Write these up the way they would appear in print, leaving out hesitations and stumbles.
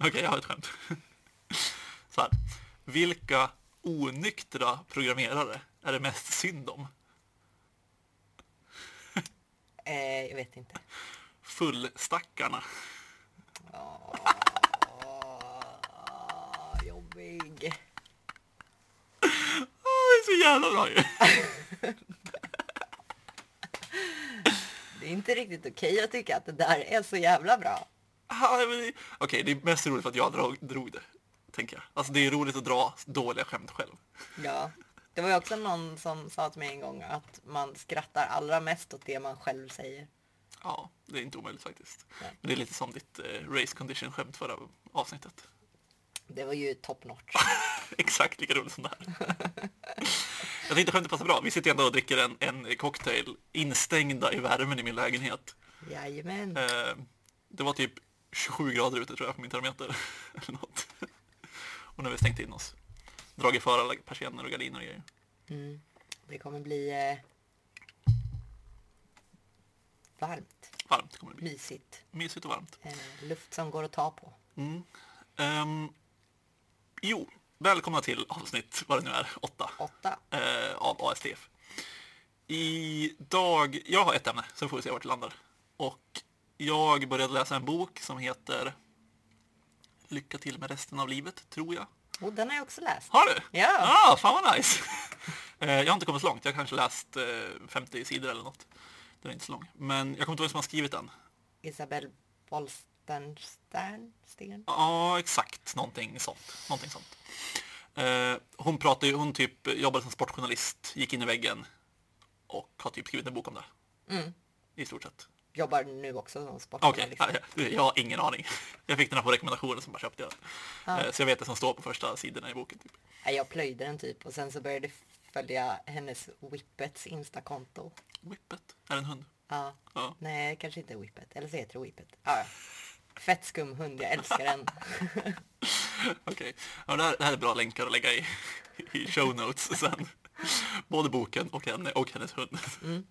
Okej, jag har ett skämt. Så här. Vilka onyktra programmerare är det mest synd om? Jag vet inte. Fullstackarna. Jobbig. Det är så jävla bra ju. Det är inte riktigt okej att tycka att det där är så jävla bra. Okej, det är mest roligt för att jag drog det, tänker jag. Alltså det är roligt att dra dåliga skämt själv. Ja, det var ju också någon som sa till mig en gång att man skrattar allra mest åt det man själv säger. Ja, det är inte omöjligt faktiskt. Nej. Men det är lite som ditt race-condition-skämt förra avsnittet. Det var ju top notch. Exakt lika roligt som det här. Jag tänkte skämtet passar bra. Vi sitter ändå och dricker en cocktail instängda i värmen i min lägenhet. Jajamän. Det var typ 27 grader ute tror jag på min termometer. Eller något. Och när vi stängt in oss. Dragit för alla persienner och gardiner och grejer. Mm. Det kommer bli varmt. Varmt kommer det bli. Mysigt. Mysigt och varmt. Luft som går att ta på. Mm. Välkomna till avsnitt, vad det nu är, 8 av ASTF. Idag, jag har ett ämne, så får vi se vart det landar. Och jag började läsa en bok som heter Lycka till med resten av livet, tror jag. Och den har jag också läst. Har du? Ja. Ah, fan vad nice. Jag har inte kommit så långt, jag har kanske läst 50 sidor eller något. Den är inte så lång, men jag kommer inte ihåg vem som har skrivit den. Isabel Wahlstenstam. Ja, exakt. Någonting sånt. Hon typ jobbade som sportjournalist, gick in i väggen och har typ skrivit en bok om det. Mm. I stort sett. Jobbar nu också som sportjournalist. Okej, jag har ingen aning. Jag fick den här på rekommendationer som bara köpte jag. Ja. Så jag vet det som står på första sidorna i boken. Typ. Jag plöjde den typ och sen så började följa hennes Whippets instakonto. Whippet? Är det en hund? Ja. Ja. Nej, kanske inte Whippet. Eller så heter det Whippet. Ja. Fett skum hund, jag älskar den. Okej. Ja, det här är bra länkar att lägga i show notes sen. Både boken och henne och hennes hund. Mm.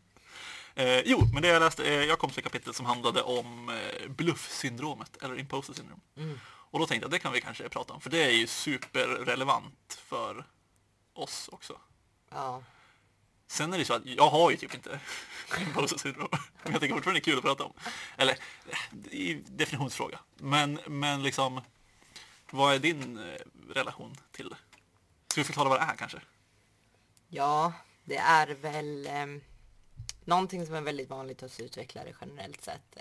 Men det jag läste, jag kom till kapitlet som handlade om bluff-syndromet eller imposter-syndrom. Mm. Och då tänkte jag, det kan vi kanske prata om. För det är ju superrelevant för oss också. Ja. Sen är det så att jag har ju typ inte imposter-syndrom. Men jag tycker fortfarande det är kul att prata om. Eller, det är definitionsfråga. Men liksom, vad är din relation till det? Ska vi förklara vad det är kanske? Ja, det är väl någonting som är väldigt vanligt hos utvecklare generellt sett.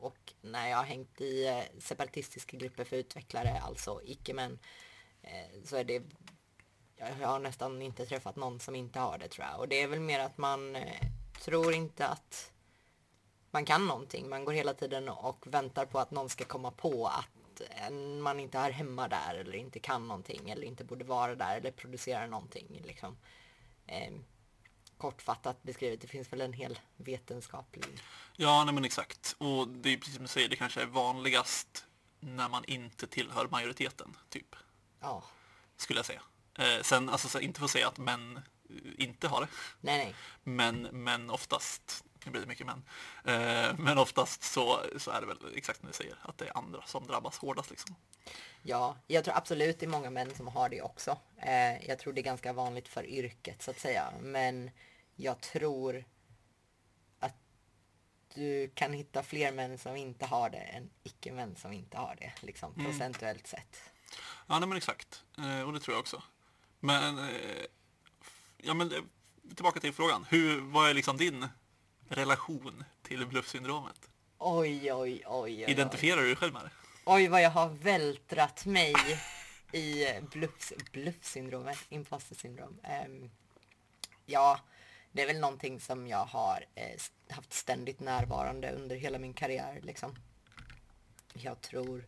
Och när jag har hängt i separatistiska grupper för utvecklare, alltså icke-män, så är det... Jag har nästan inte träffat någon som inte har det tror jag. Och det är väl mer att man tror inte att man kan någonting. Man går hela tiden och väntar på att någon ska komma på att man inte är hemma där. Eller inte kan någonting. Eller inte borde vara där. Eller producera någonting. Liksom. Kortfattat beskrivet. Det finns väl en hel vetenskaplig... Ja, nej men exakt. Och det är precis som du säger. Det kanske är vanligast när man inte tillhör majoriteten. Typ. Ja. Skulle jag säga. Sen, alltså inte för att säga att män inte har det. Nej. Men oftast, nu blir det mycket män. Men oftast så är det väl exakt som du säger, att det är andra som drabbas hårdast liksom. Ja, jag tror absolut det är många män som har det också. Jag tror det är ganska vanligt för yrket så att säga. Men jag tror att du kan hitta fler män som inte har det än icke-män som inte har det, liksom procentuellt sett. Ja, nej, men exakt. Och det tror jag också. Men tillbaka till frågan. Vad är liksom din relation till bluffsyndromet? Oj. Identifierar du dig själv med det? Oj, vad jag har vältrat mig i bluffsyndromet, imposter-syndrom. Det är väl någonting som jag har haft ständigt närvarande under hela min karriär. Liksom. Jag tror...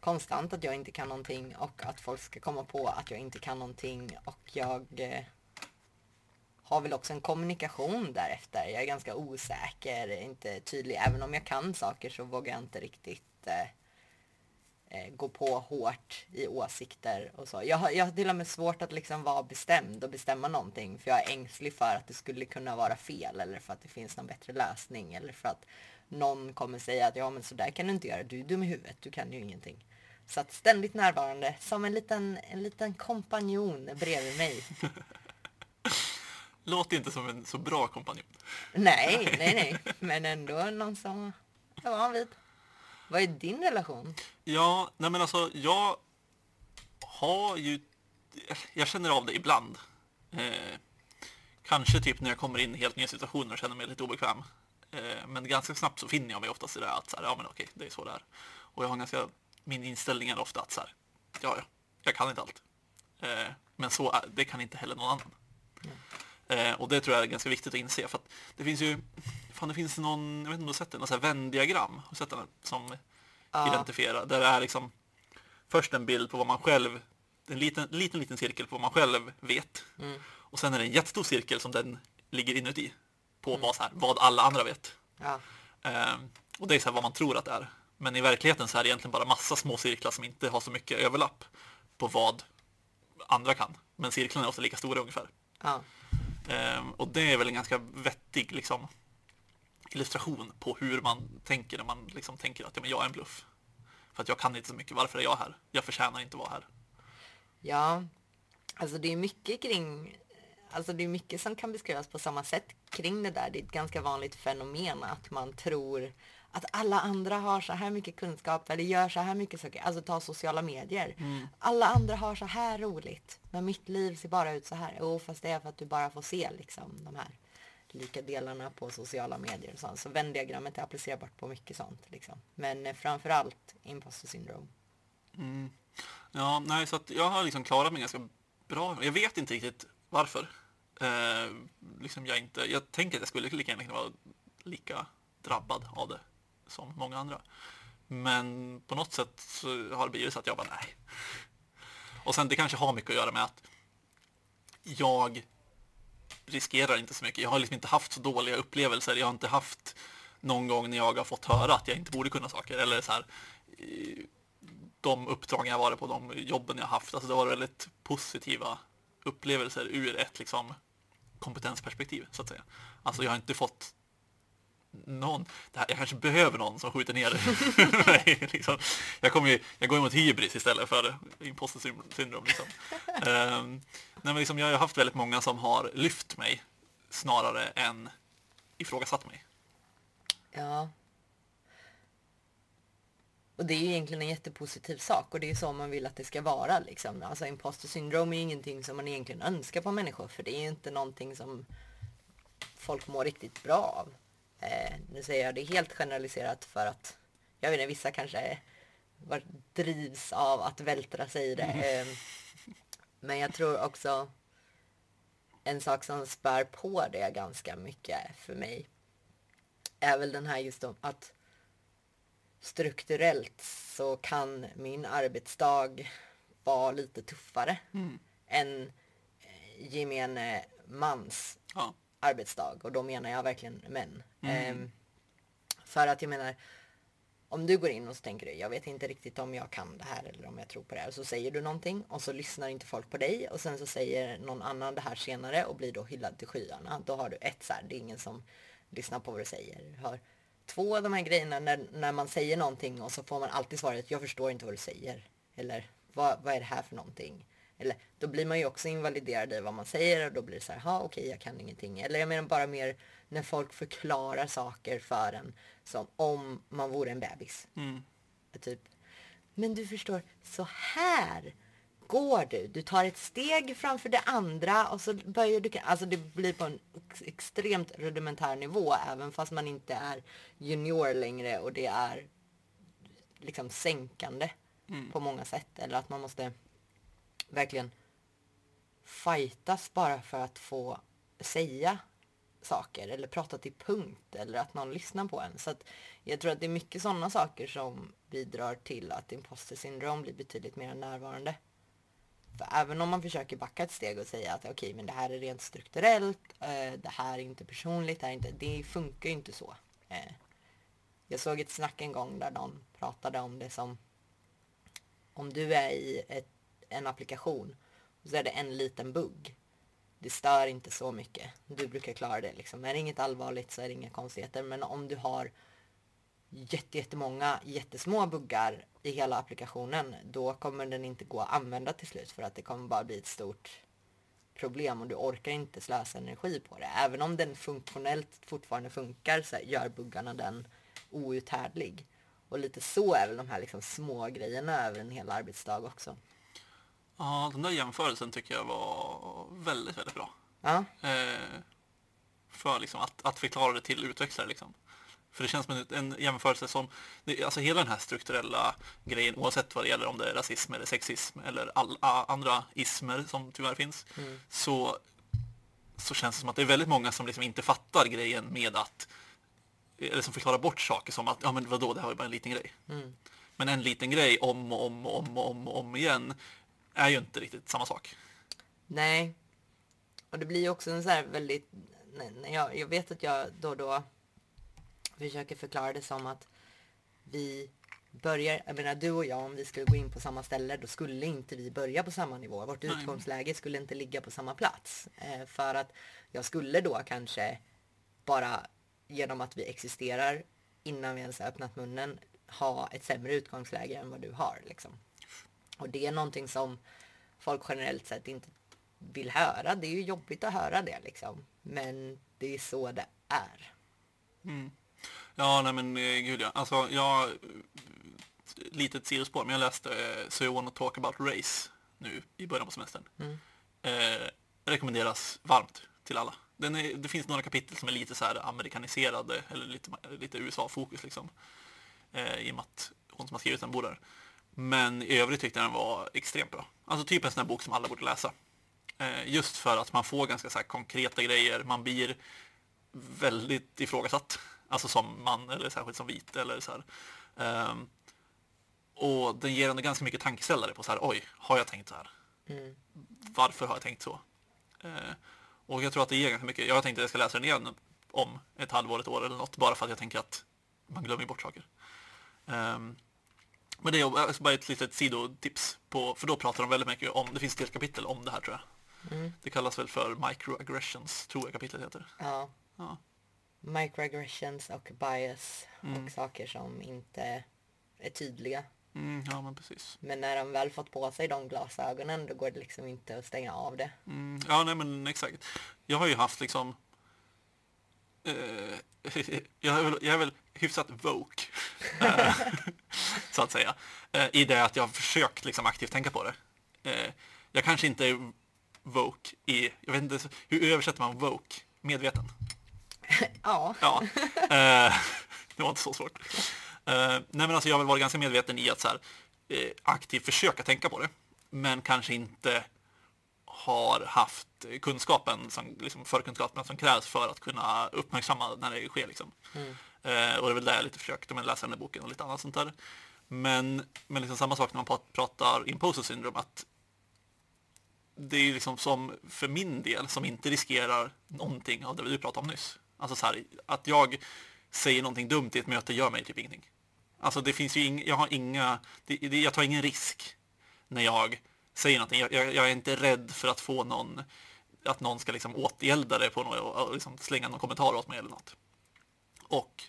konstant att jag inte kan någonting och att folk ska komma på att jag inte kan någonting och jag har väl också en kommunikation därefter. Jag är ganska osäker, inte tydlig. Även om jag kan saker så vågar jag inte riktigt gå på hårt i åsikter och så. Jag har till och med svårt att liksom vara bestämd och bestämma någonting för jag är ängslig för att det skulle kunna vara fel eller för att det finns någon bättre lösning eller för att någon kommer säga att ja, men så där kan du inte göra, du är dum i huvudet, du kan ju ingenting. Så att ständigt närvarande, som en liten kompanjon bredvid mig. Låter inte som en så bra kompanjon. Nej. Men ändå någon som jag var van vid. Vad är din relation? Ja, nej men alltså jag har ju... Jag känner av det ibland. Kanske typ när jag kommer in i helt nya situationer och känner mig lite obekväm. Men ganska snabbt så finner jag mig oftast i det här att så här, ja men okej, det är så där. Och jag har ganska... Min inställning är ofta att så här, ja, jag kan inte allt. Men så, det kan inte heller någon annan. Och det tror jag är ganska viktigt att inse. För att det finns ju, fan det finns någon, jag vet inte om du har sett det, någon sån här Venn-diagram som identifierar. Där det är liksom först en bild på vad man själv, en liten cirkel på vad man själv vet. Mm. Och sen är det en jättestor cirkel som den ligger inuti. På vad, så här, vad alla andra vet. Ja. Och det är så här vad man tror att det är. Men i verkligheten så är det egentligen bara massa små cirklar som inte har så mycket överlapp på vad andra kan. Men cirklarna är ofta lika stora ungefär. Ja. Och det är väl en ganska vettig liksom, illustration på hur man tänker när man liksom, tänker att ja, men jag är en bluff. För att jag kan inte så mycket. Varför är jag här? Jag förtjänar inte att vara här. Ja, alltså det är mycket kring... Alltså det är mycket som kan beskrivas på samma sätt kring det där. Det är ett ganska vanligt fenomen att man tror... Att alla andra har så här mycket kunskap eller gör så här mycket saker. Alltså ta sociala medier. Mm. Alla andra har så här roligt. Men mitt liv ser bara ut så här. Fast det är för att du bara får se liksom, de här lika delarna på sociala medier. Och sånt. Så Venn-diagrammet är applicerbart på mycket sånt. Liksom. Men framförallt imposter-syndrom. Mm. Ja, nej, så att jag har liksom klarat mig ganska bra. Jag vet inte riktigt varför. Liksom jag tänker att jag skulle lika gärna kunna vara lika drabbad av det. Som många andra. Men på något sätt så har det blivit så att jag bara nej. Och sen det kanske har mycket att göra med att jag riskerar inte så mycket. Jag har liksom inte haft så dåliga upplevelser. Jag har inte haft någon gång när jag har fått höra att jag inte borde kunna saker. Eller så här, de uppdrag jag varit på, de jobben jag har haft. Alltså det var väldigt positiva upplevelser ur ett liksom kompetensperspektiv så att säga. Alltså jag har inte fått någon, det här, jag kanske behöver någon som skjuter ner mig liksom. Jag går emot hybris istället för imposter-syndrom liksom. Nej, men liksom, jag har haft väldigt många som har lyft mig snarare än ifrågasatt mig. Ja. Och det är ju egentligen en jättepositiv sak och det är så man vill att det ska vara liksom. Alltså imposter-syndrom är ju ingenting som man egentligen önskar på människor, för det är ju inte någonting som folk mår riktigt bra av. Nu säger jag det helt generaliserat för att jag vet inte, vissa kanske drivs av att vältra sig i det. Men jag tror också en sak som spär på det ganska mycket för mig är väl den här just om att strukturellt så kan min arbetsdag vara lite tuffare än gemene mans arbetsdag, och då menar jag verkligen män. För att jag menar, om du går in och så tänker du, jag vet inte riktigt om jag kan det här eller om jag tror på det här, och så säger du någonting och så lyssnar inte folk på dig och sen så säger någon annan det här senare och blir då hyllad till skyarna. Då har du ett så här, det är ingen som lyssnar på vad du säger. Du har två av de här grejerna när man säger någonting och så får man alltid svaret, jag förstår inte vad du säger, eller vad är det här för någonting? Eller då blir man ju också invaliderad i vad man säger och då blir det så här, ja okej, jag kan ingenting. Eller jag menar bara mer när folk förklarar saker för en som om man vore en bebis. Typ, men du förstår, så här går du tar ett steg framför det andra och så böjer du, alltså det blir på en extremt rudimentär nivå även fast man inte är junior längre, och det är liksom sänkande på många sätt, eller att man måste verkligen fightas bara för att få säga saker eller prata till punkt eller att någon lyssnar på en. Så att jag tror att det är mycket sådana saker som bidrar till att imposter-syndrom blir betydligt mer närvarande. För även om man försöker backa ett steg och säga att okej, men det här är rent strukturellt, det här är inte personligt, det här är inte, det funkar ju inte så. Jag såg ett snack en gång där någon pratade om det som om du är i en applikation och så är det en liten bugg. Det stör inte så mycket. Du brukar klara det liksom. Är det inget allvarligt så är det inga konstigheter. Men om du har jättemånga jättesmå buggar i hela applikationen, då kommer den inte gå att använda till slut, för att det kommer bara bli ett stort problem och du orkar inte slösa energi på det. Även om den funktionellt fortfarande funkar, så gör buggarna den outhärdlig. Och lite så är väl de här liksom små grejerna över en hel arbetsdag också. Ja, den där jämförelsen tycker jag var väldigt, väldigt bra. Ja. För liksom att förklara det till utvecklare liksom. För det känns som en jämförelse som, alltså hela den här strukturella grejen, oavsett vad det gäller, om det är rasism eller sexism eller alla andra ismer som tyvärr finns, så känns det som att det är väldigt många som liksom inte fattar grejen med att, eller som förklarar bort saker som att, ja men vadå, det här är bara en liten grej. Mm. Men en liten grej om och om igen är ju inte riktigt samma sak. Nej. Och det blir ju också en så här väldigt, jag vet att jag då försöker förklara det som att vi börjar, jag menar du och jag, om vi skulle gå in på samma ställe, då skulle inte vi börja på samma nivå. Vårt utgångsläge skulle inte ligga på samma plats. För att jag skulle då kanske bara genom att vi existerar innan vi ens har öppnat munnen ha ett sämre utgångsläge än vad du har. Liksom. Och det är någonting som folk generellt sett inte vill höra. Det är ju jobbigt att höra det liksom. Men det är så det är. Mm. Ja, nej men gud ja. Alltså jag, litet sidospår, men jag läste So You Want to Talk About Race nu i början på semestern. Rekommenderas varmt till alla. Det finns några kapitel som är lite så här amerikaniserade eller lite USA-fokus liksom. I och med att hon som har skrivit den bor där. Men i övrigt tyckte jag den var extremt bra. Alltså typ en sån här bok som alla borde läsa. Just för att man får ganska så här konkreta grejer. Man blir väldigt ifrågasatt. Alltså som man eller särskilt som vit eller så här. Och den ger ändå ganska mycket tankeställare på så här, oj, har jag tänkt så här? Varför har jag tänkt så? Och jag tror att det ger ganska mycket. Jag tänkte att jag ska läsa den igen om ett halvår, ett år eller något, bara för att jag tänker att man glömmer bort saker. Men det är bara ett litet sidotips på, för då pratar de väldigt mycket om, det finns ett helt kapitel om det här tror jag. Det kallas väl för microaggressions, tror jag kapitlet heter. Ja. Microaggressions och bias och saker som inte är tydliga. Ja, men precis. Men när de väl fått på sig de glasögonen, då går det liksom inte att stänga av det. Ja, nej men exakt. Jag har ju haft liksom jag är väl hyfsat woke så att säga. I det att jag har försökt liksom aktivt tänka på det. Jag kanske inte är woke i, jag vet inte, hur översätter man woke? Medveten. Ja. Det var inte så svårt. Nej men alltså jag har varit ganska medveten i att så här, aktivt försöka tänka på det, men kanske inte har haft förkunskapen som krävs för att kunna uppmärksamma när det sker liksom. Och det är väl där jag lite försökte med läsa den här boken och lite annat sånt där, men liksom samma sak när man pratar imposter-syndrom, att det är liksom som för min del som inte riskerar någonting av det du pratade om nyss, alltså så här, att jag säger någonting dumt i ett möte gör mig typ ingenting. Alltså det finns ju jag tar ingen risk när jag säger någonting. Jag är inte rädd för att få någon, att någon ska liksom återgälda det på något och liksom slänga någon kommentar åt mig eller något. Och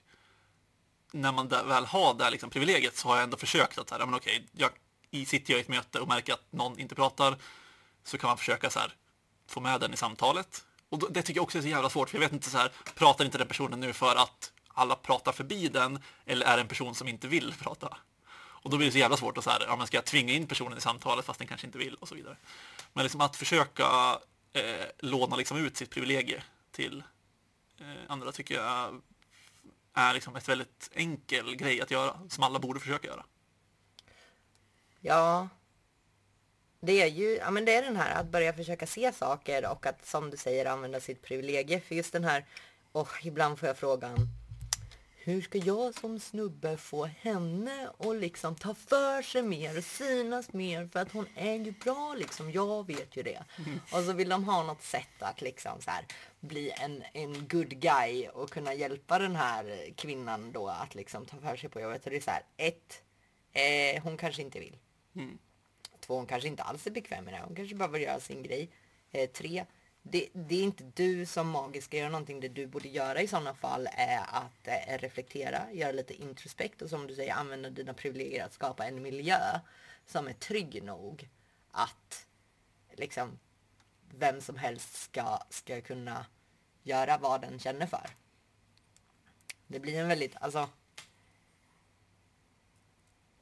när man väl har det här liksom privilegiet, så har jag ändå försökt att så här, men okej, sitter jag i ett möte och märker att någon inte pratar, så kan man försöka så här, få med den i samtalet. Och det tycker jag också är så jävla svårt, för jag vet inte så här, pratar inte den personen nu för att alla pratar förbi den, eller är en person som inte vill prata. Och då blir det så jävla svårt att så här, ja, men ska jag tvinga in personen i samtalet fast den kanske inte vill och så vidare. Men liksom att försöka låna liksom ut sitt privilegie till andra tycker jag är liksom ett väldigt enkel grej att göra, som alla borde försöka göra. Ja, det är ju, ja men det är den här att börja försöka se saker och att, som du säger, använda sitt privilegie. För just den här, ibland får jag frågan, hur ska jag som snubbe få henne och liksom ta för sig mer och synas mer, för att hon är ju bra liksom, jag vet ju det. Och så vill de ha något sätt att liksom så här, bli en good guy och kunna hjälpa den här kvinnan då att liksom ta för sig på jobbet. Och det är så här, hon kanske inte vill. 2, hon kanske inte alls är bekväm med det. Hon kanske bara vill göra sin grej. 3, Det är inte du som magiskt ska göra någonting. Det du borde göra i sådana fall är att reflektera, göra lite introspekt och som du säger använda dina privilegier att skapa en miljö som är trygg nog att liksom vem som helst ska kunna göra vad den känner för. Det blir en väldigt, alltså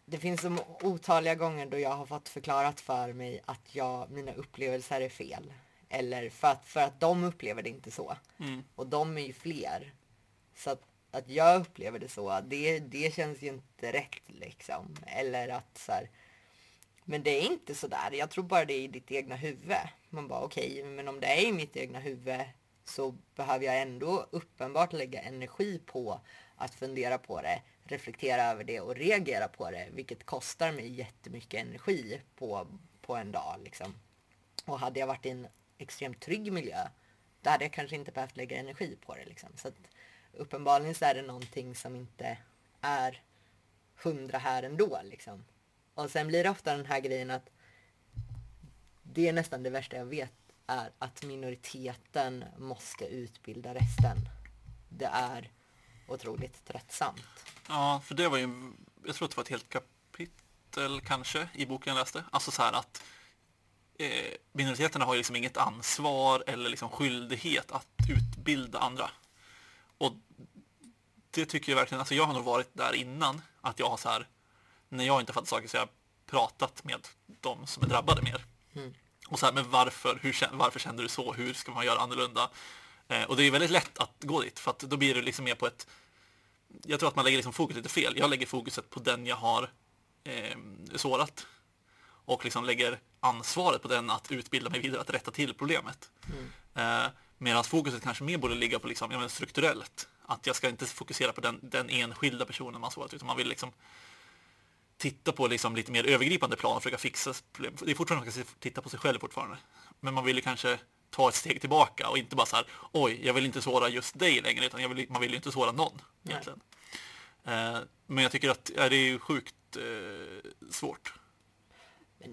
det finns så otaliga gånger då jag har fått förklarat för mig att mina upplevelser är fel. Eller för att de upplever det inte så. Mm. Och de är ju fler. Så att jag upplever det så. Det känns ju inte rätt liksom. Eller att så här, men det är inte så där. Jag tror bara det är i ditt egna huvud. Man bara okej, men om det är i mitt egna huvud så behöver jag ändå uppenbart lägga energi på att fundera på det. Reflektera över det och reagera på det. Vilket kostar mig jättemycket energi på en dag liksom. Och hade jag varit i en extremt trygg miljö, där hade jag kanske inte behövt lägga energi på det liksom. Så att uppenbarligen så är det någonting som inte är 100 här ändå liksom. Och sen blir det ofta den här grejen att det är nästan det värsta jag vet är att minoriteten måste utbilda resten. Det är otroligt tröttsamt. Ja, för det var ju, jag tror att det var ett helt kapitel kanske i boken jag läste. Alltså så här att minoriteterna har ju liksom inget ansvar eller liksom skyldighet att utbilda andra. Och det tycker jag verkligen, alltså jag har nog varit där innan att jag har så här, när jag inte fattat saker så jag har pratat med de som är drabbade mer. Mm. Och så här, men varför känner du så? Hur ska man göra annorlunda? Och det är väldigt lätt att gå dit för att då blir det liksom mer på ett, jag tror att man lägger liksom fokus lite fel. Jag lägger fokuset på den jag har sårat. Och liksom lägger ansvaret på den att utbilda mig vidare, att rätta till problemet. Mm. Medan fokuset kanske mer borde ligga på liksom, strukturellt. Att jag ska inte fokusera på den enskilda personen man sårat, utan man vill liksom titta på liksom lite mer övergripande plan och försöka fixa problem. Det är fortfarande att man ska titta på sig själv fortfarande. Men man vill ju kanske ta ett steg tillbaka och inte bara så här, oj, jag vill inte såra just dig längre, utan man vill ju inte såra någon egentligen. Men jag tycker att det är sjukt svårt.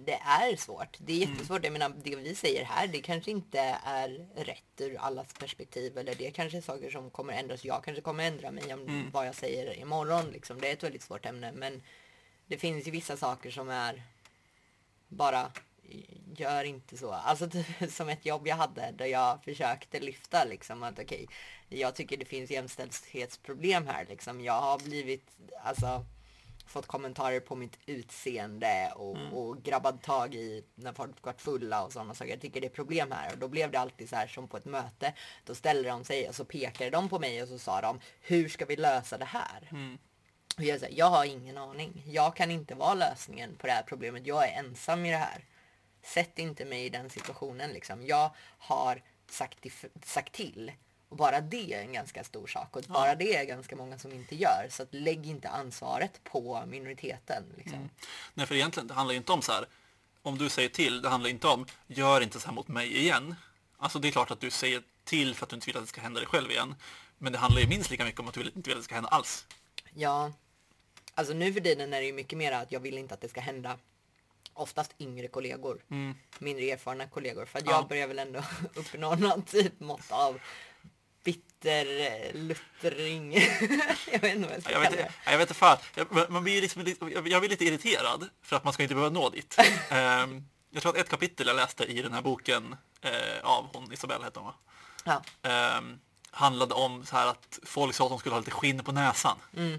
Det är svårt. Det är jättesvårt. Jag menar, det vi säger här, det kanske inte är rätt ur allas perspektiv. Eller det kanske är saker som kommer ändras. Jag kanske kommer ändra mig om vad jag säger imorgon. Liksom. Det är ett väldigt svårt ämne. Men det finns ju vissa saker som är bara, gör inte så. Alltså som ett jobb jag hade där jag försökte lyfta liksom, att okej, jag tycker det finns jämställdhetsproblem här. Liksom. Jag har blivit, alltså fått kommentarer på mitt utseende och grabbad tag i när folk varit fulla och sådana saker. Jag tycker det är problem här. Och då blev det alltid så här som på ett möte. Då ställde de sig och så pekade de på mig och så sa de, hur ska vi lösa det här? Mm. Och jag sa, jag har ingen aning. Jag kan inte vara lösningen på det här problemet. Jag är ensam i det här. Sätt inte mig i den situationen liksom. Jag har sagt till. Och bara det är en ganska stor sak. Och bara det är ganska många som inte gör. Så att lägg inte ansvaret på minoriteten. Liksom. Mm. Nej, för egentligen det handlar ju inte om så här. Om du säger till, det handlar inte om gör inte så här mot mig igen. Alltså det är klart att du säger till för att du inte vill att det ska hända dig själv igen. Men det handlar ju minst lika mycket om att du inte vill att det ska hända alls. Ja. Alltså nu för tiden är det ju mycket mer att jag vill inte att det ska hända. Oftast yngre kollegor. Mm. Mindre erfarna kollegor. För att jag börjar väl ändå uppnå någon typ mått av luttering. Jag vet inte. Man blir jag blir lite irriterad för att man ska inte behöva nå dit. Jag tror att ett kapitel jag läste i den här boken av hon, Isabel hette hon va? Ja. Handlade om så här att folk sa att de skulle ha lite skinn på näsan. Mm.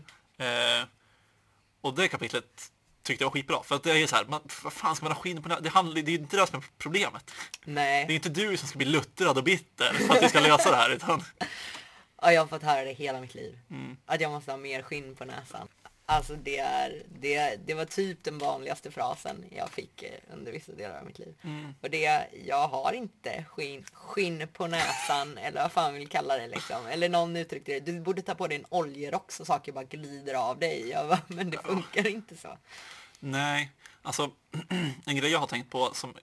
Och det kapitlet tyckte jag var skitbra. För att det är så här, vad fan ska man ha skinn på näsan? Det är inte det som är problemet. Nej. Det är inte du som ska bli luttrad och bitter för att du ska lösa det här. Utan... Ja, jag har fått höra det hela mitt liv. Mm. Att jag måste ha mer skinn på näsan. Alltså det var typ den vanligaste frasen jag fick under vissa delar av mitt liv. Mm. Och jag har inte skinn på näsan eller vad fan vill kalla det liksom. Eller någon uttryckte det, du borde ta på dig en oljerock så saker bara glider av dig. Jag bara, men det funkar inte så. Nej, alltså en grej jag har tänkt på som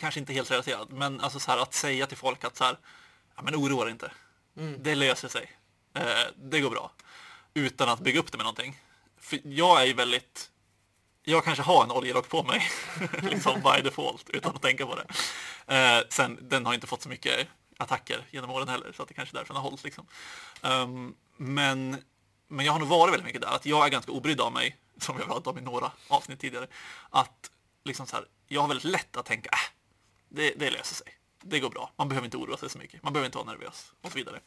kanske inte är helt relaterad. Men alltså så här, att säga till folk att så här, ja men oroa dig inte. Mm. Det löser sig. Det går bra. Utan att bygga upp det med någonting. För jag är ju väldigt... Jag kanske har en oljerock på mig. liksom by default. Utan att tänka på det. Sen, den har inte fått så mycket attacker genom åren heller, så att det kanske är därför den har hållit liksom. Men jag har nog varit väldigt mycket där, att jag är ganska obrydd av mig, som jag pratat om i några avsnitt tidigare, att liksom så här, jag har väldigt lätt att tänka det löser sig, det går bra, man behöver inte oroa sig så mycket, man behöver inte vara nervös och så vidare.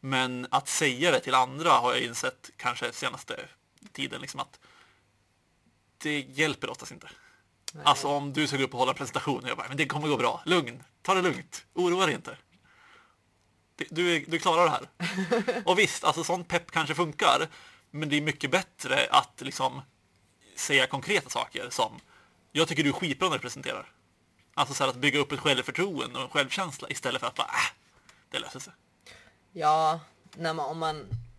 Men att säga det till andra har jag insett kanske senaste tiden liksom, att det hjälper oftast inte. Nej. Alltså om du ska gå upp och hålla en presentation och jag bara, men det kommer gå bra, lugn, ta det lugnt, oroa dig inte. Du klarar det här. Och visst, alltså sån pepp kanske funkar, men det är mycket bättre att liksom säga konkreta saker som, jag tycker du är skitbra när du presenterar. Alltså så här, att bygga upp ett självförtroende och en självkänsla istället för att bara, det löser sig. Ja,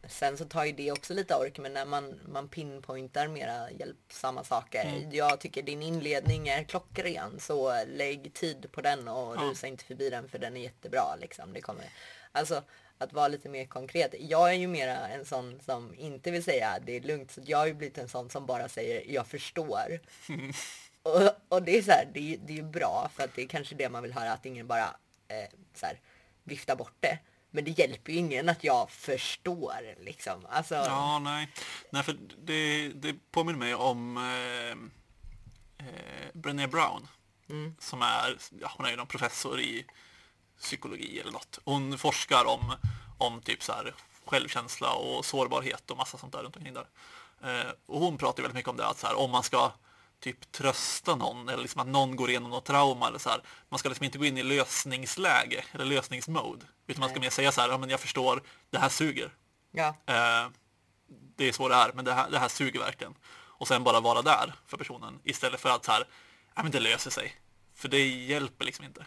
sen så tar ju det också lite ork, men när man pinpointar mera hjälpsamma saker. Mm. Jag tycker din inledning är klockren, så lägg tid på den och rusa inte förbi den, för den är jättebra liksom. Det kommer, alltså att vara lite mer konkret. Jag är ju mera en sån som inte vill säga det är lugnt, så jag har ju blivit en sån som bara säger jag förstår. Mm. Och det är så här, det är ju bra, för att det är kanske det man vill höra, att ingen bara så här, viftar bort det. Men det hjälper ju ingen att jag förstår liksom. Alltså... Ja, nej, för det påminner mig om Brené Brown. Mm. Som är, hon är ju någon professor i psykologi eller något. Hon forskar om typ så här självkänsla och sårbarhet och massa sånt där runt omkring där. Och hon pratar ju väldigt mycket om det, att så här, om man ska typ trösta någon, eller liksom att någon går igenom något trauma eller så här, man ska liksom inte gå in i lösningsläge eller lösningsmode, utan man ska mer säga så här, ja men jag förstår, det här suger. Ja. Det är så det är, men det här suger verkligen. Och sen bara vara där för personen, istället för att så här, ja men det löser sig, för det hjälper liksom inte.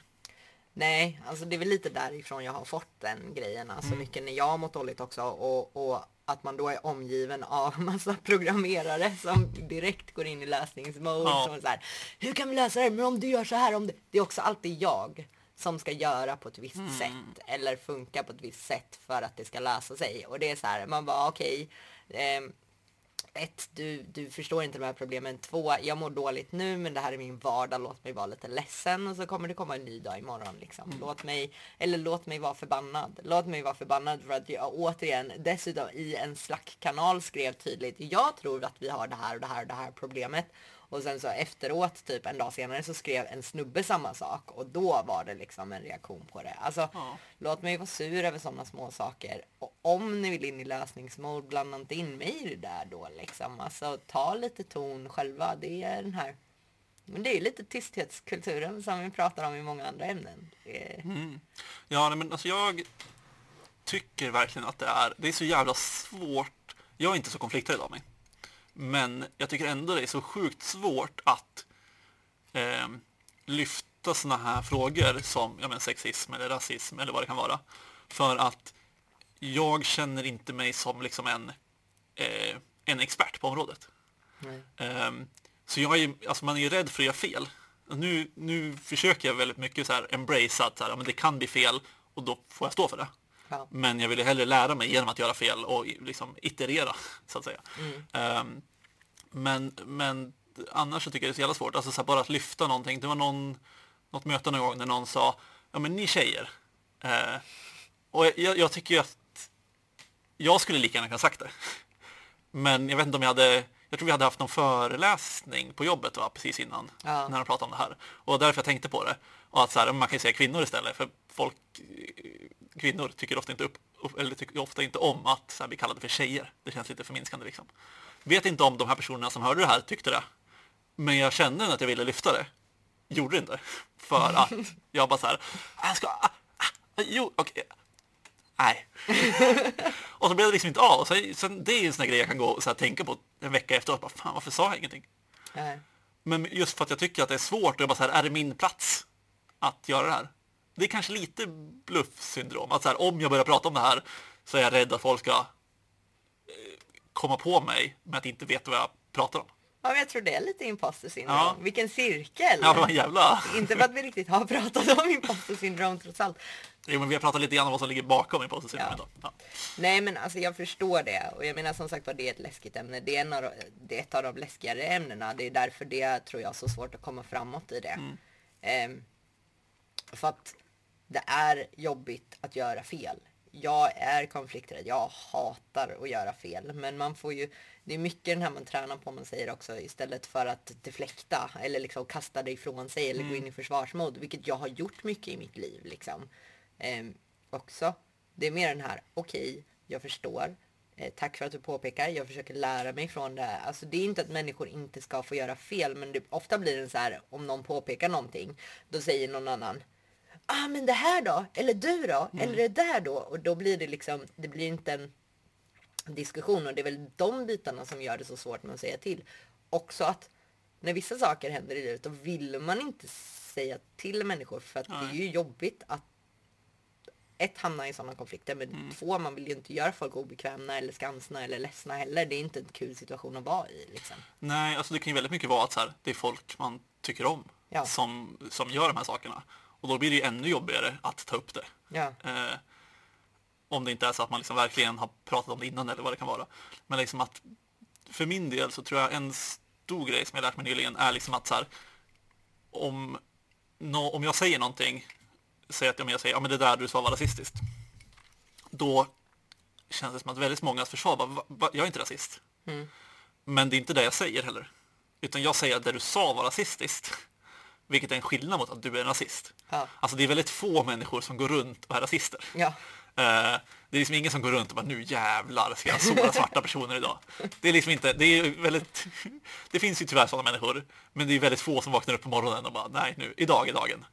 Nej, alltså det är väl lite därifrån jag har fått den grejen, alltså mycket när jag har mått dåligt också, och att man då är omgiven av massa programmerare som direkt går in i lösningsmode. Ja. Som så här, hur kan vi lösa det? Men om du gör så här, det är också alltid jag som ska göra på ett visst sätt. Eller funka på ett visst sätt för att det ska lösa sig. Och det är så här, man bara okej, ett, du förstår inte de här problemen. Två, jag mår dåligt nu, men det här är min vardag, låt mig vara lite ledsen. Och så kommer det komma en ny dag imorgon liksom. Låt mig vara förbannad. Låt mig vara förbannad för att jag återigen, dessutom i en Slack-kanal, skrev tydligt, jag tror att vi har det här och det här och det här problemet. Och sen så efteråt, typ en dag senare, så skrev en snubbe samma sak. Och då var det liksom en reaktion på det. Alltså, låt mig vara sur över sådana små saker. Och om ni vill in i lösningsmål, blanda inte in mig i det där då liksom. Alltså, ta lite ton själva. Det är den här... Men det är ju lite tysthetskulturen som vi pratar om i många andra ämnen. Ja, men alltså jag tycker verkligen att det är så jävla svårt. Jag är inte så konflikträdd av mig. Men jag tycker ändå det är så sjukt svårt att lyfta såna här frågor som sexism eller rasism eller vad det kan vara. För att jag känner inte mig som liksom en expert på området. Så jag är, alltså man är ju rädd för att göra fel. Nu försöker jag väldigt mycket så här embrace att så här, men det kan bli fel och då får jag stå för det. Ja. Men jag ville hellre lära mig genom att göra fel och liksom iterera, så att säga. Men annars så tycker jag det är så jävla svårt. Alltså så här, bara att lyfta någonting. Det var något möte någon gång när någon sa, ja men ni tjejer. Och jag tycker ju att jag skulle lika gärna kunna sagt det. Men jag vet inte om jag tror vi hade haft någon föreläsning på jobbet precis innan, när de pratade om det här. Och därför jag tänkte på det. Och att så här, man kan ju säga kvinnor istället, för kvinnor tycker ofta inte om att så här, bli kallade för tjejer. Det känns lite förminskande liksom. Vet inte om de här personerna som hörde det här tyckte det. Men jag kände att jag ville lyfta det. Gjorde det inte. För att jag bara så här, nej. Och så blev det liksom inte av. Och sen, det är ju en sån här grej jag kan gå och så här, tänka på en vecka efteråt. Bara, fan, varför sa jag ingenting? Men just för att jag tycker att det är svårt. Och jag bara så här, är det min plats att göra det här? Det är kanske lite bluff-syndrom. Att så här, om jag börjar prata om det här så är jag rädd att folk ska komma på mig med att inte veta vad jag pratar om. Ja, men jag tror det är lite imposter-syndrom. Ja. Vilken cirkel! Ja, men jävla. Inte för att vi riktigt har pratat om imposter-syndrom trots allt. Jo, men vi har pratat lite grann om vad som ligger bakom imposter-syndrom idag. Ja. Nej, men alltså jag förstår det. Och jag menar som sagt, det är ett läskigt ämne. Det är ett av de läskigare ämnena. Det är därför det tror jag är så svårt att komma framåt i det. För att det är jobbigt att göra fel. Jag är konflikträdd, jag hatar att göra fel. Men man får ju, det är mycket den här man tränar på, man säger också, istället för att deflekta eller liksom kasta det ifrån sig eller gå in i försvarsmod, vilket jag har gjort mycket i mitt liv liksom. Också, det är mer den här, okej, jag förstår, tack för att du påpekar, jag försöker lära mig från det. Alltså det är inte att människor inte ska få göra fel, men det, ofta blir det så här, om någon påpekar någonting, då säger någon annan, ah men det här då, eller du då, eller det där då, och då blir det liksom, det blir inte en diskussion, och det är väl de bitarna som gör det så svårt med att säga till. Också att när vissa saker händer i livet, då vill man inte säga till människor, för att det är ju jobbigt att ett, hamna i sådana konflikter, men två, man vill ju inte göra folk obekvämna eller skansna eller ledsna heller. Det är inte en kul situation att vara i liksom. Nej, alltså det kan ju väldigt mycket vara att så här, det är folk man tycker om som gör de här sakerna. Och då blir det ju ännu jobbigare att ta upp det. Ja. Om det inte är så att man liksom verkligen har pratat om det innan eller vad det kan vara. Men liksom att, för min del så tror jag en stor grej som jag lärt mig nyligen är liksom att så här, om jag säger någonting, säger att jag säger, ja men det där du sa var rasistiskt. Då känns det som att väldigt många försvar bara, jag är inte rasist. Mm. Men det är inte det jag säger heller. Utan jag säger att det du sa var rasistiskt. Vilket är en skillnad mot att du är en rasist. Ja. Alltså det är väldigt få människor som går runt och är rasister. Ja. Det är liksom ingen som går runt och bara, nu jävlar ska jag såra svarta personer idag. Det är liksom inte, det är väldigt, det finns ju tyvärr sådana människor. Men det är väldigt få som vaknar upp på morgonen och bara, nej nu, idag är dagen.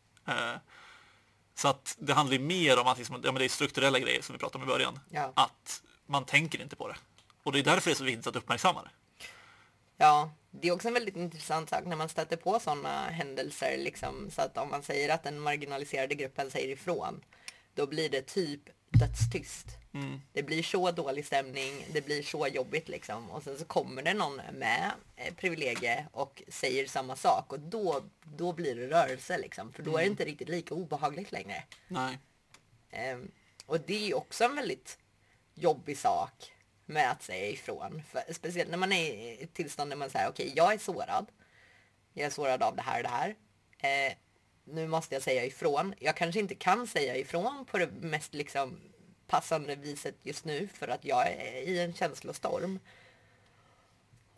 Så att det handlar ju mer om att liksom, ja, men det är strukturella grejer som vi pratade om i början. Ja. Att man tänker inte på det. Och det är därför det är så viktigt att uppmärksamma det. Ja, det är också en väldigt intressant sak när man stöter på sådana händelser. Liksom, så att om man säger att den marginaliserade gruppen säger ifrån, då blir det typ dödstyst. Mm. Det blir så dålig stämning, det blir så jobbigt liksom. Och sen så kommer det någon med privilegie och säger samma sak. Och då blir det rörelse liksom. För då är det inte riktigt lika obehagligt längre. Nej. Och det är ju också en väldigt jobbig sak med att säga ifrån. För speciellt när man är i ett tillstånd där man säger, okej, jag är sårad. Jag är sårad av det här och det här. Nu måste jag säga ifrån. Jag kanske inte kan säga ifrån på det mest liksom passande viset just nu, för att jag är i en känslostorm.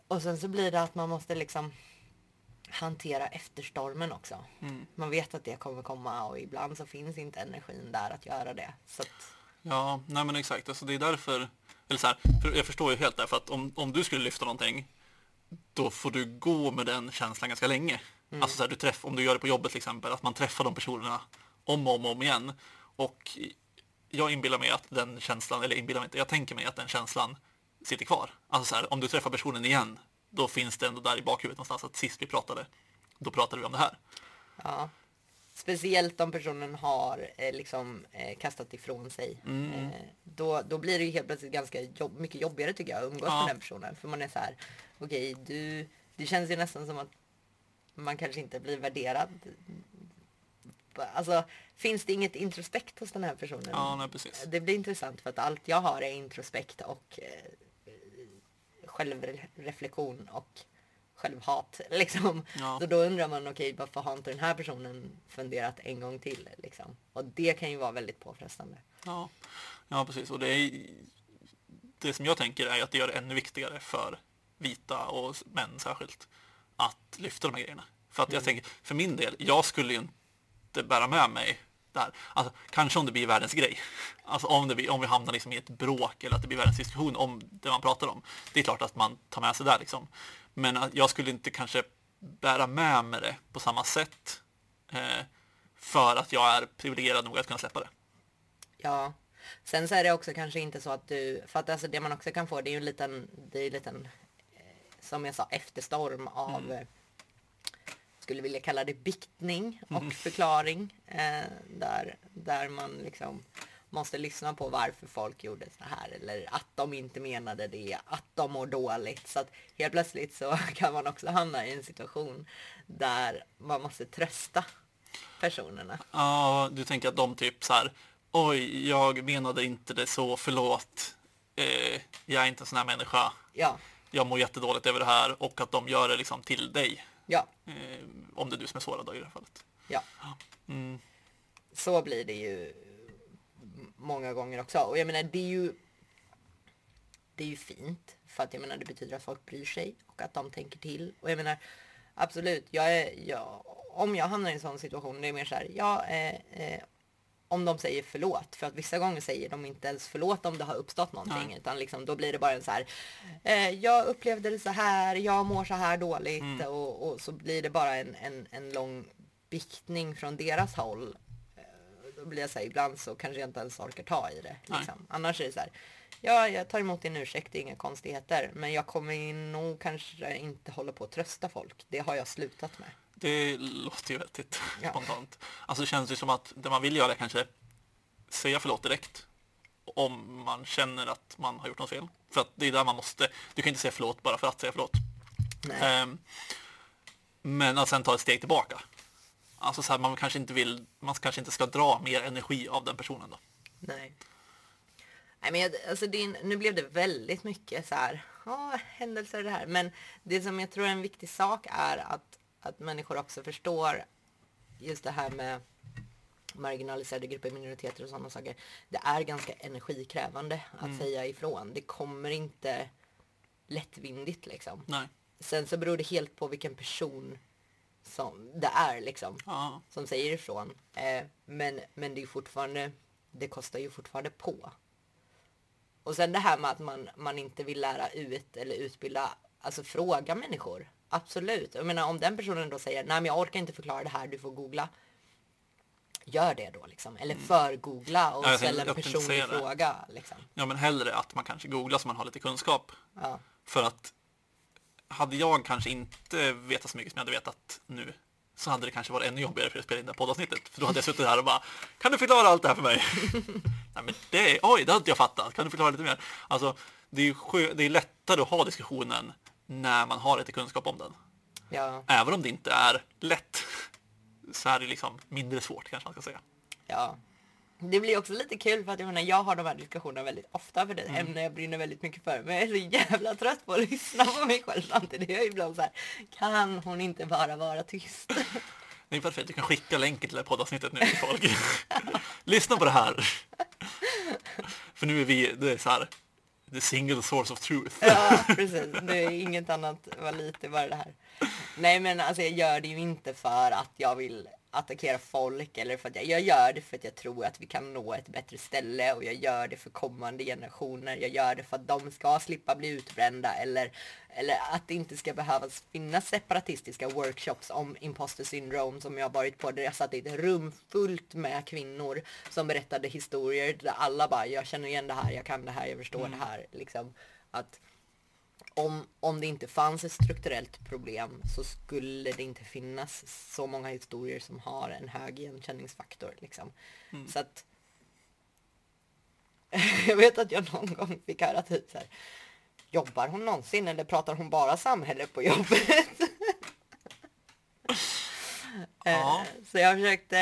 Och sen så blir det att man måste liksom hantera efterstormen också. Mm. Man vet att det kommer komma, och ibland så finns inte energin där att göra det. Så att... Ja, nej men exakt. Alltså det är därför, eller så här, för jag förstår ju helt därför att om du skulle lyfta någonting, då får du gå med den känslan ganska länge. Mm. Alltså så här, om du gör det på jobbet till exempel, att man träffar de personerna om igen. Och jag inbillar mig att den känslan, eller inbillar mig inte, jag tänker mig att den känslan sitter kvar. Alltså så här, om du träffar personen igen, då finns det ändå där i bakhuvudet någonstans att sist vi pratade, då pratade vi om det här. Ja, speciellt om personen har liksom kastat ifrån sig. Då blir det ju helt plötsligt ganska mycket jobbigare tycker jag att umgås med den personen. För man är så här, okej, det känns ju nästan som att man kanske inte blir värderad. Alltså, finns det inget introspekt hos den här personen? Ja, nej, precis. Det blir intressant för att allt jag har är introspekt och självreflektion och självhat. Liksom. Ja. Så då undrar man, okej, varför har inte den här personen funderat en gång till? Liksom? Och det kan ju vara väldigt påfrestande. Ja, ja precis. Och det som jag tänker är att det gör det ännu viktigare för vita och män särskilt att lyfta de här grejerna. För att jag tänker, för min del, jag skulle ju inte bära med mig där. Alltså, kanske om det blir världens grej. Alltså om vi hamnar liksom i ett bråk eller att det blir världens diskussion om det man pratar om. Det är klart att man tar med sig där liksom. Men att jag skulle inte kanske bära med mig det på samma sätt för att jag är privilegierad nog att kunna släppa det. Ja. Sen så är det också kanske inte så att du, för att alltså det man också kan få, det är ju en liten som jag sa, efterstorm av skulle vilja kalla det biktning och förklaring där man liksom måste lyssna på varför folk gjorde så här, eller att de inte menade det, att de mår dåligt. Så att helt plötsligt så kan man också hamna i en situation där man måste trösta personerna. Ja, du tänker att de typ så här, oj, jag menade inte det så, förlåt, jag är inte en sån här människa. Ja. Jag mår jättedåligt över det här, och att de gör det liksom till dig. Ja. Om det är du som är sårad då, i det här fallet. Ja. Mm. så blir det ju många gånger också. Och jag menar, det är ju fint. För att jag menar, det betyder att folk bryr sig och att de tänker till. Och jag menar, absolut, om jag hamnar i en sån situation, det är mer så här, om de säger förlåt, för att vissa gånger säger de inte ens förlåt om det har uppstått någonting, utan liksom, då blir det bara en så här, jag upplevde det så här, jag mår så här dåligt, och så blir det bara en lång biktning från deras håll. Då blir jag så här, ibland så kanske jag inte ens orkar ta i det. Liksom. Annars är det så här, ja, jag tar emot din ursäkt, det är inga konstigheter, men jag kommer nog kanske inte hålla på att trösta folk, det har jag slutat med. Det låter ju väldigt spontant. Alltså, det känns ju som att det man vill göra kanske säga förlåt direkt om man känner att man har gjort något fel. För att det är där man måste. Du kan inte säga förlåt bara för att säga förlåt. Nej. Men att sen ta ett steg tillbaka. Alltså så här, man kanske inte ska dra mer energi av den personen då. Nej. Nej, men nu blev det väldigt mycket så här, händelser det här. Men det som jag tror är en viktig sak är att människor också förstår just det här med marginaliserade grupper, minoriteter och sådana saker. Det är ganska energikrävande att säga ifrån. Det kommer inte lättvindigt liksom. Nej. Sen så beror det helt på vilken person som det är liksom, som säger ifrån. Men det är fortfarande, det kostar ju fortfarande på. Och sen det här med att man inte vill lära ut eller utbilda, alltså fråga människor. Absolut. Jag menar, om den personen då säger, nej men jag orkar inte förklara det här, du får googla. Gör det då liksom. Eller förgoogla och ställa en personlig fråga. Liksom. Ja, men hellre att man kanske googlar så man har lite kunskap. Ja. För att hade jag kanske inte vetat så mycket som jag hade vetat nu, så hade det kanske varit ännu jobbigare för att spela in det här poddavsnittet. För då hade jag suttit här och bara, kan du förklara allt det här för mig? Nej men det hade jag fattat. Kan du förklara lite mer? Alltså, det är lättare att ha diskussionen när man har lite kunskap om den. Ja. Även om det inte är lätt, så är det liksom mindre svårt, kanske man ska säga. Ja. Det blir också lite kul, för att jag har de här diskussionerna väldigt ofta, för det är ämne jag brinner väldigt mycket för. Men jag är så jävla trött på att lyssna på mig själv samtidigt. Jag är ibland så här, kan hon inte bara vara tyst? Det är perfekt, du kan skicka länken till det här poddavsnittet nu till folk. Lyssna på det här. För nu är det är så här, the single source of truth. Ja, precis. Det är inget annat, bara det här. Nej, men alltså jag gör det ju inte för att jag vill attackera folk, eller för att jag gör det för att jag tror att vi kan nå ett bättre ställe, och jag gör det för kommande generationer. Jag gör det för att de ska slippa bli utbrända, eller att det inte ska behövas finnas separatistiska workshops om imposter-syndrom som jag har varit på, där jag satt i ett rum fullt med kvinnor som berättade historier där alla bara, jag känner igen det här, jag kan det här, jag förstår det här. Liksom, att om det inte fanns ett strukturellt problem så skulle det inte finnas så många historier som har en hög igenkänningsfaktor. Liksom. Så att jag vet att jag någon gång fick höra typ så här, jobbar hon någonsin eller pratar hon bara samhälle på jobbet? Ja. Så jag försökte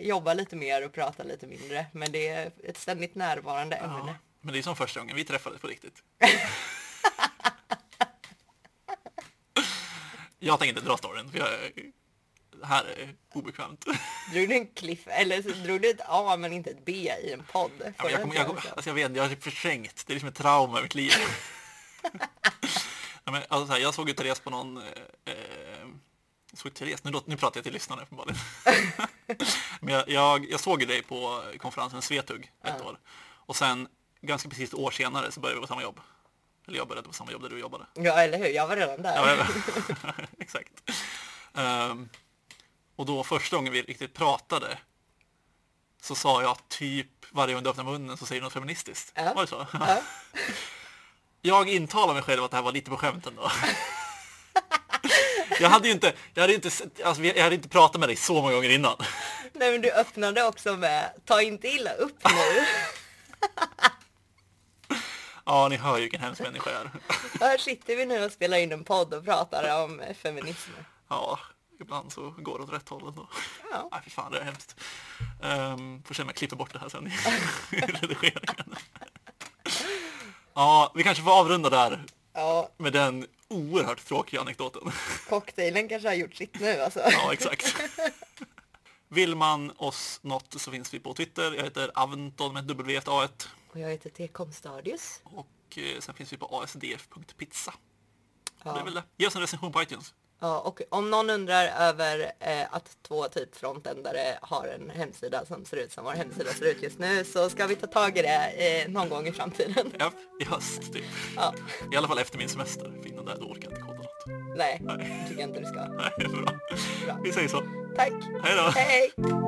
jobba lite mer och prata lite mindre, men det är ett ständigt närvarande ämne. Men det är som första gången vi träffades på riktigt. Jag tänker inte dra storyn, för det här är obekvämt. Drog du en cliff, eller så drog du ett A men inte ett B i en podd? Ja, jag har förträngt, det är liksom ett trauma i mitt liv. Ja, men, alltså, så här, jag såg ju Therese på någon... Nu pratar jag till lyssnarna uppenbarligen. Men jag såg ju dig på konferensen Svetug ett år. Och sen, ganska precis ett år senare, så började vi på samma jobb. Eller jag började på samma jobb där du jobbade. Ja, eller hur? Jag var redan där. Ja, exakt. Och då första gången vi riktigt pratade så sa jag typ varje gång du öppnar munnen så säger du något feministiskt. Ja. Var det så? Ja. Jag intalar mig själv att det här var lite på skämten då. Jag hade inte pratat med dig så många gånger innan. Nej, men du öppnade också med, ta inte illa upp nu. Ja, ni hör ju vilken hemsk människa är. Här sitter vi nu och spelar in en podd och pratar om feminism. Ja, ibland så går det åt rätt håll ändå. Ja. Nej, för fan, det är hemskt. Får se om jag klipper bort det här sen i redigeringen. Ja, vi kanske får avrunda där med den oerhört tråkiga anekdoten. Cocktailen kanske har gjort sitt nu alltså. Ja, exakt. Vill man oss något så finns vi på Twitter. Jag heter Aventon med W1A1. Och jag heter T.com Stadius. Och sen finns vi på asdf.pizza. Ja. Det är väl det. Ge oss en recension på iTunes. Ja, och om någon undrar över att två typ frontändare har en hemsida som ser ut som vår hemsida ser ut just nu, så ska vi ta tag i det någon gång i framtiden. Ja, i höst typ. Ja. I alla fall efter min semester. För innan det här, då orkar jag inte koda något. Nej, jag tycker inte du ska. Nej, bra. Vi säger så. Tack. Hej då. Hej.